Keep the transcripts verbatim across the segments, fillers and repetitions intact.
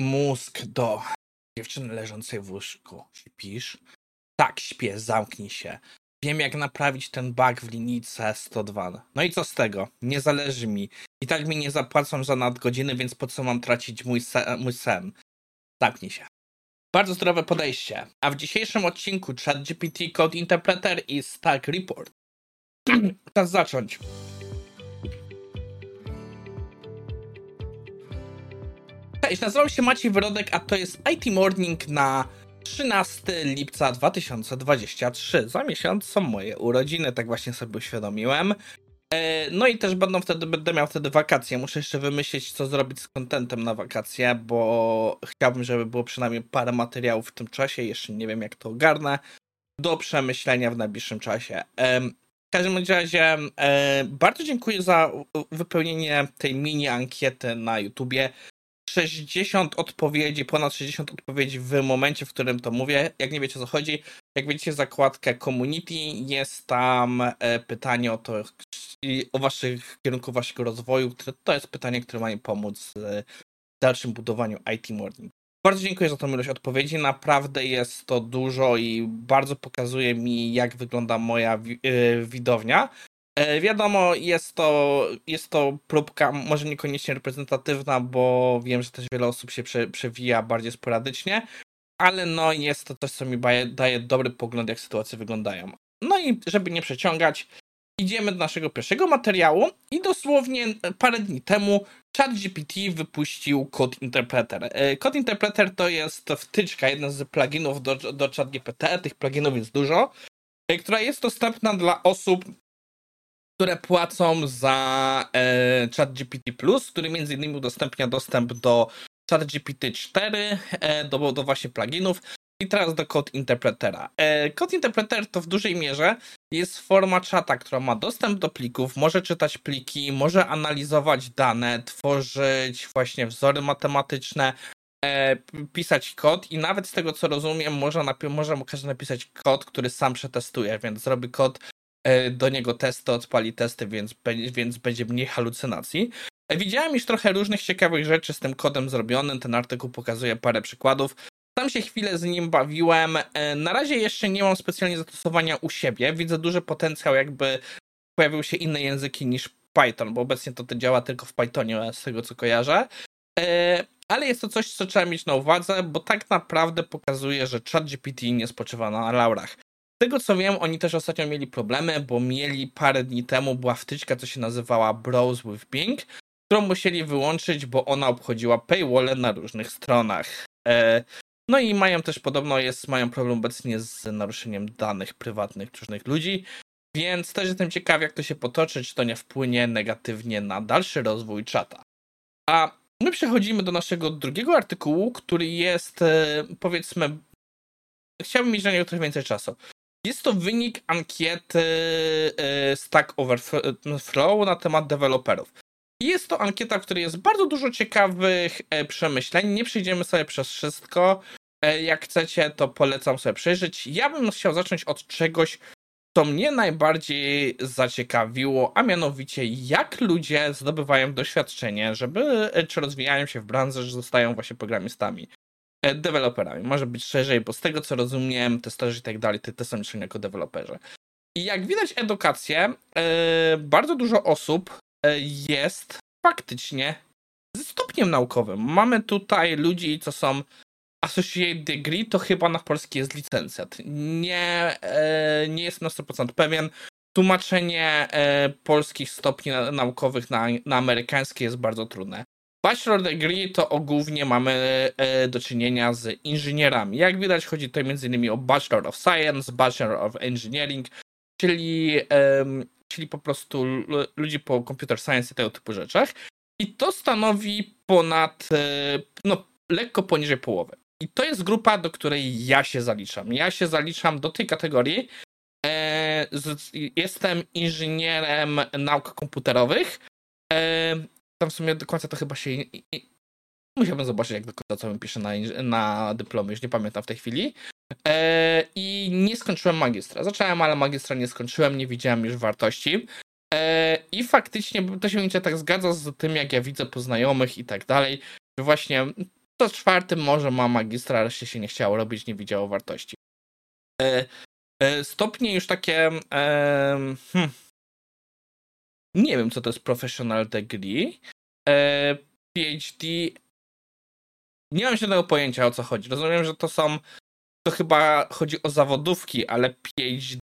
mózg do dziewczyny leżącej w łóżku. Śpisz? Tak, śpię, zamknij się. Wiem, jak naprawić ten bug w linijce sto dwa. No i co z tego? Nie zależy mi. I tak mi nie zapłacą za nadgodziny, więc po co mam tracić mój, se- mój sen? Zamknij się. Bardzo zdrowe podejście. A w dzisiejszym odcinku ChatGPT, Code Interpreter i Stack Report. Czas zacząć. Cześć, nazywam się Maciej Wyrodek, a to jest I T Morning na trzynastego lipca dwa tysiące dwudziestego trzeciego. Za miesiąc są moje urodziny, tak właśnie sobie uświadomiłem. No i też będą wtedy, będę miał wtedy wakacje. Muszę jeszcze wymyślić, co zrobić z kontentem na wakacje, bo chciałbym, żeby było przynajmniej parę materiałów w tym czasie. Jeszcze nie wiem, jak to ogarnę. Do przemyślenia w najbliższym czasie. W każdym razie bardzo dziękuję za wypełnienie tej mini ankiety na YouTubie. sześćdziesiąt odpowiedzi, ponad sześćdziesiąt odpowiedzi w momencie, w którym to mówię. Jak nie wiecie, o co chodzi, jak widzicie zakładkę community, jest tam pytanie o to, o waszych kierunku waszego rozwoju. To jest pytanie, które ma mi pomóc w dalszym budowaniu I T Morning. Bardzo dziękuję za tą ilość odpowiedzi. Naprawdę jest to dużo i bardzo pokazuje mi, jak wygląda moja wi- yy, widownia. Wiadomo, jest to, jest to próbka może niekoniecznie reprezentatywna, bo wiem, że też wiele osób się prze, przewija bardziej sporadycznie, ale no jest to coś, co mi baje, daje dobry pogląd, jak sytuacje wyglądają. No i żeby nie przeciągać, idziemy do naszego pierwszego materiału i dosłownie parę dni temu ChatGPT wypuścił Code Interpreter. Code Interpreter to jest wtyczka, jeden z pluginów do, do ChatGPT, tych pluginów jest dużo, która jest dostępna dla osób, które płacą za e, ChatGPT Plus, który między innymi udostępnia dostęp do ChatGPT cztery, e, do, do właśnie pluginów i teraz do Code Interpretera. E, Code Interpreter to w dużej mierze jest forma czata, która ma dostęp do plików, może czytać pliki, może analizować dane, tworzyć właśnie wzory matematyczne, e, pisać kod i nawet z tego, co rozumiem, może, napi- może każdy napisać kod, który sam przetestuje, więc zrobi kod, do niego testy, odpali testy, więc, więc będzie mniej halucynacji. Widziałem już trochę różnych ciekawych rzeczy z tym kodem zrobionym, ten artykuł pokazuje parę przykładów. Sam się chwilę z nim bawiłem, na razie jeszcze nie mam specjalnie zastosowania u siebie, widzę duży potencjał, jakby pojawiły się inne języki niż Python, bo obecnie to, to działa tylko w Pythonie, z tego co kojarzę. Ale jest to coś, co trzeba mieć na uwadze, bo tak naprawdę pokazuje, że ChatGPT nie spoczywa na laurach. Z tego co wiem, oni też ostatnio mieli problemy, bo mieli parę dni temu była wtyczka, co się nazywała Browse with Bing, którą musieli wyłączyć, bo ona obchodziła paywalle na różnych stronach. No i mają też podobno jest, mają problem obecnie z naruszeniem danych prywatnych różnych ludzi, więc też jestem ciekaw, jak to się potoczy, czy to nie wpłynie negatywnie na dalszy rozwój czata. A my przechodzimy do naszego drugiego artykułu, który jest, powiedzmy, chciałbym mieć na niego trochę więcej czasu. Jest to wynik ankiety Stack Overflow na temat deweloperów. Jest to ankieta, w której jest bardzo dużo ciekawych przemyśleń. Nie przejdziemy sobie przez wszystko. Jak chcecie, to polecam sobie przejrzeć. Ja bym chciał zacząć od czegoś, co mnie najbardziej zaciekawiło, a mianowicie jak ludzie zdobywają doświadczenie, żeby czy rozwijają się w branży, że zostają właśnie programistami. Deweloperami. Może być szerzej, bo z tego co rozumiem, te staże i tak dalej, te są liczone jako deweloperzy. I jak widać edukację, yy, bardzo dużo osób yy, jest faktycznie ze stopniem naukowym. Mamy tutaj ludzi, co są associate degree, to chyba na polski jest licencjat. Nie, yy, nie jestem na sto procent pewien. Tłumaczenie yy, polskich stopni na, naukowych na, na amerykańskie jest bardzo trudne. Bachelor degree to głównie mamy do czynienia z inżynierami. Jak widać chodzi tutaj m.in. o Bachelor of Science, Bachelor of Engineering, czyli, czyli po prostu ludzi po computer science i tego typu rzeczach. I to stanowi ponad, no lekko poniżej połowy. I to jest grupa, do której ja się zaliczam. Ja się zaliczam do tej kategorii. Jestem inżynierem nauk komputerowych. Tam w sumie do końca to chyba się... Musiałbym zobaczyć, jak do końca co mi pisze na, na dyplomie, już nie pamiętam w tej chwili. E, I nie skończyłem magistra. Zacząłem, ale magistra nie skończyłem, nie widziałem już wartości. E, I faktycznie to się mi tak zgadza z tym, jak ja widzę po znajomych i tak dalej, że właśnie To z czwartym może ma magistra, ale się nie chciało robić, nie widziało wartości. E, e, stopnie już takie... E, hmm, nie wiem, co to jest professional degree. E, P H D... Nie mam żadnego pojęcia, o co chodzi. Rozumiem, że to są... To chyba chodzi o zawodówki, ale P H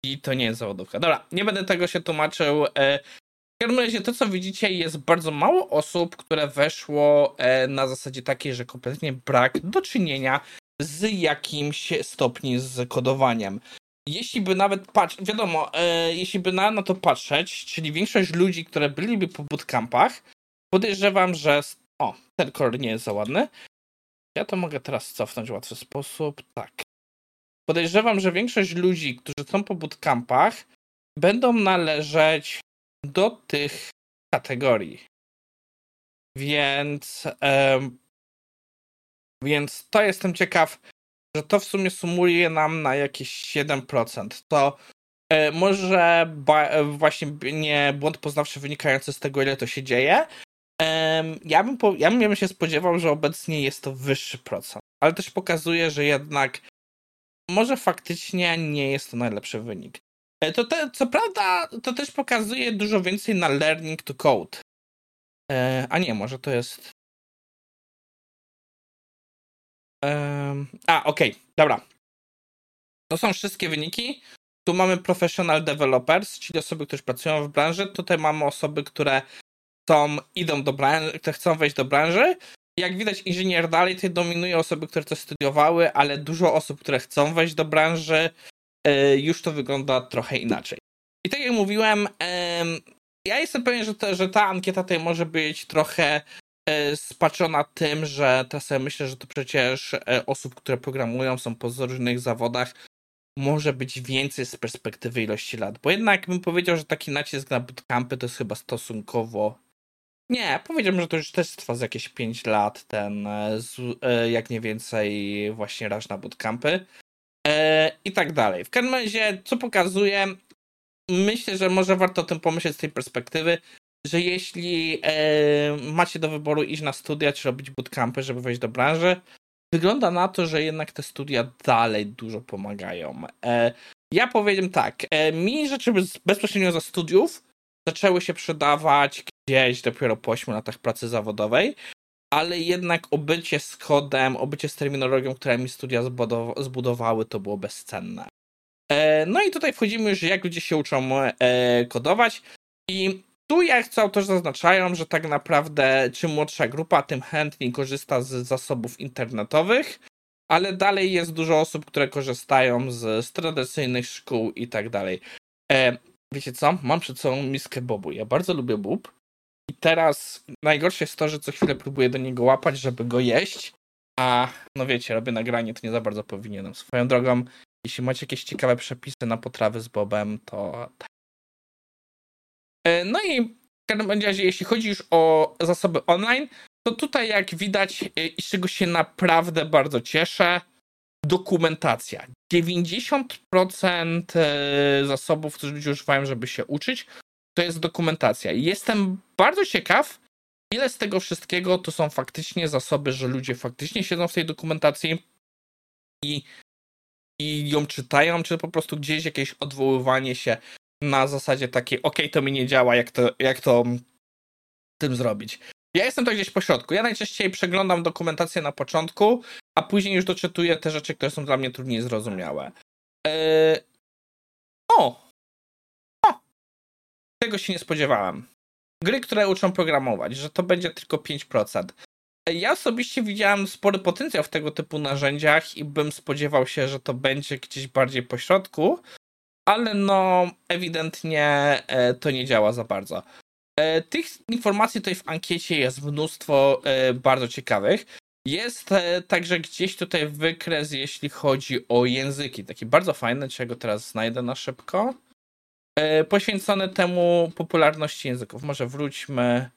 D to nie jest zawodówka. Dobra, nie będę tego się tłumaczył. E, W każdym razie to, co widzicie, jest bardzo mało osób, które weszło na zasadzie takiej, że kompletnie brak do czynienia z jakimś stopniem z kodowaniem. Jeśli by nawet patrzeć, wiadomo, jeśli by na to patrzeć, czyli większość ludzi, które byliby po bootcampach, podejrzewam, że... O, ten kolor nie jest za ładny. Ja to mogę teraz cofnąć w łatwy sposób, tak. Podejrzewam, że większość ludzi, którzy są po bootcampach, będą należeć do tych kategorii. Więc em, więc to jestem ciekaw, że to w sumie sumuje nam na jakieś siedem procent. To e, może ba, e, właśnie nie błąd poznawczy wynikający z tego, ile to się dzieje. E, ja, bym po, ja bym się spodziewał, że obecnie jest to wyższy procent, ale też pokazuje, że jednak może faktycznie nie jest to najlepszy wynik. To te, co prawda, to też pokazuje dużo więcej na learning to code. E, a nie, może to jest... E, a, okej, okay, dobra. To są wszystkie wyniki. Tu mamy professional developers, czyli osoby, które pracują w branży. Tutaj mamy osoby, które są, idą do branży, które chcą wejść do branży. Jak widać, inżynier dalej, tutaj dominuje osoby, które coś studiowały, ale dużo osób, które chcą wejść do branży, już to wygląda trochę inaczej. I tak jak mówiłem, ja jestem pewien, że, to, że ta ankieta tutaj może być trochę spaczona tym, że teraz sobie myślę, że to przecież osób, które programują, są po różnych zawodach, może być więcej z perspektywy ilości lat. Bo jednak bym powiedział, że taki nacisk na bootcampy to jest chyba stosunkowo... Nie, powiedziałbym, że to już też trwa z jakieś pięć lat, ten jak nie więcej właśnie raż na bootcampy. I tak dalej. W każdym razie, co pokazuje, myślę, że może warto o tym pomyśleć z tej perspektywy, że jeśli e, macie do wyboru iść na studia, czy robić bootcampy, żeby wejść do branży, wygląda na to, że jednak te studia dalej dużo pomagają. E, ja powiem tak, e, mi rzeczy bezpośrednio za studiów zaczęły się przydawać gdzieś dopiero po ośmiu latach pracy zawodowej, ale jednak obycie z kodem, obycie z terminologią, która mi studia zbudowały, to było bezcenne. No i tutaj wchodzimy już, jak ludzie się uczą kodować. I tu jak co autorzy zaznaczają, że tak naprawdę czym młodsza grupa, tym chętniej korzysta z zasobów internetowych, ale dalej jest dużo osób, które korzystają z tradycyjnych szkół i tak dalej. Wiecie co? Mam przed sobą miskę bobu. Ja bardzo lubię bób. I teraz najgorsze jest to, że co chwilę próbuję do niego łapać, żeby go jeść, a no wiecie, robię nagranie, to nie za bardzo powinienem. Swoją drogą, jeśli macie jakieś ciekawe przepisy na potrawy z bobem, to tak. No i w każdym razie, jeśli chodzi już o zasoby online, to tutaj jak widać, i z czego się naprawdę bardzo cieszę, dokumentacja. dziewięćdziesiąt procent zasobów, które ludzie używają, żeby się uczyć, to jest dokumentacja. Jestem bardzo ciekaw, ile z tego wszystkiego to są faktycznie zasoby, że ludzie faktycznie siedzą w tej dokumentacji i, i ją czytają, czy po prostu gdzieś jakieś odwoływanie się na zasadzie takiej, okej, to mi nie działa, jak to, jak to tym zrobić. Ja jestem to gdzieś po środku. Ja najczęściej przeglądam dokumentację na początku, a później już doczytuję te rzeczy, które są dla mnie trudniej zrozumiałe. Eee... O! Tego się nie spodziewałem. Gry, które uczą programować, że to będzie tylko pięć procent. Ja osobiście widziałem spory potencjał w tego typu narzędziach i bym spodziewał się, że to będzie gdzieś bardziej po środku, ale no ewidentnie to nie działa za bardzo. Tych informacji tutaj w ankiecie jest mnóstwo bardzo ciekawych. Jest także gdzieś tutaj wykres, jeśli chodzi o języki. Taki bardzo fajny, czego teraz znajdę na szybko. Poświęcone temu popularności języków. Może wróćmy.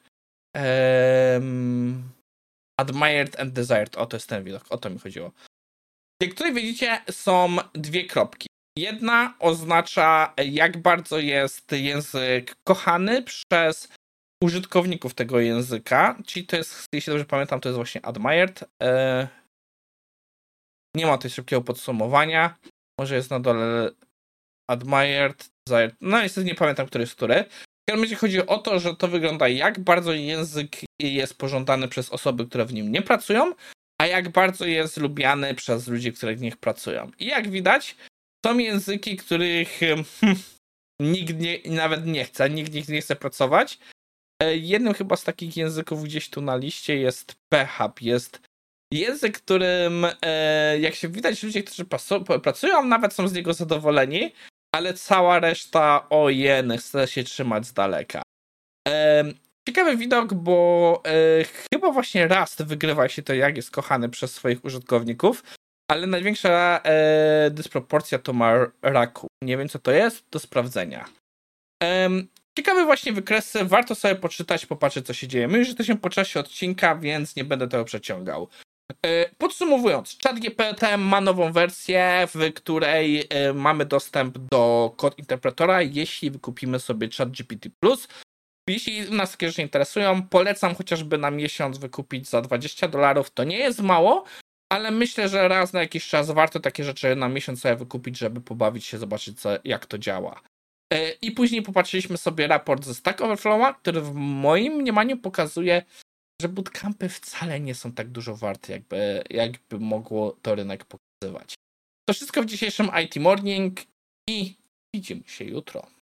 Um, admired and desired. O, to jest ten widok. O to mi chodziło. Jak tutaj widzicie, są dwie kropki. Jedna oznacza, jak bardzo jest język kochany przez użytkowników tego języka, czyli to jest, jeśli dobrze pamiętam, to jest właśnie admired. Nie ma tutaj szybkiego podsumowania, może jest na dole admired, desired. No niestety nie pamiętam, który jest który. W każdym razie chodzi o to, że to wygląda, jak bardzo język jest pożądany przez osoby, które w nim nie pracują, a jak bardzo jest lubiany przez ludzi, którzy w nich pracują. I jak widać, są języki, których hmm, nikt nie, nawet nie chce, nikt, nikt nie chce pracować. Jednym chyba z takich języków gdzieś tu na liście jest P H P. Jest język, którym, jak się widać, ludzie, którzy pracują, nawet są z niego zadowoleni, ale cała reszta, ojej, chce się trzymać z daleka. Ciekawy widok, bo chyba właśnie Rust wygrywa się to, jak jest kochany przez swoich użytkowników, ale największa dysproporcja to ma raku. Nie wiem, co to jest, do sprawdzenia. Ciekawe właśnie wykresy, warto sobie poczytać, popatrzeć, co się dzieje. My już jesteśmy po czasie odcinka, więc nie będę tego przeciągał. Podsumowując, ChatGPT ma nową wersję, w której mamy dostęp do Code Interpretera, jeśli wykupimy sobie ChatGPT Plus. Jeśli nas takie rzeczy interesują, polecam chociażby na miesiąc wykupić za dwadzieścia dolarów, to nie jest mało, ale myślę, że raz na jakiś czas warto takie rzeczy na miesiąc sobie wykupić, żeby pobawić się, zobaczyć, co, jak to działa. I później popatrzyliśmy sobie raport ze Stack Overflowa, który w moim mniemaniu pokazuje, że bootcampy wcale nie są tak dużo warte, jakby, jakby mogło to rynek pokazywać. To wszystko w dzisiejszym I T Morning i widzimy się jutro.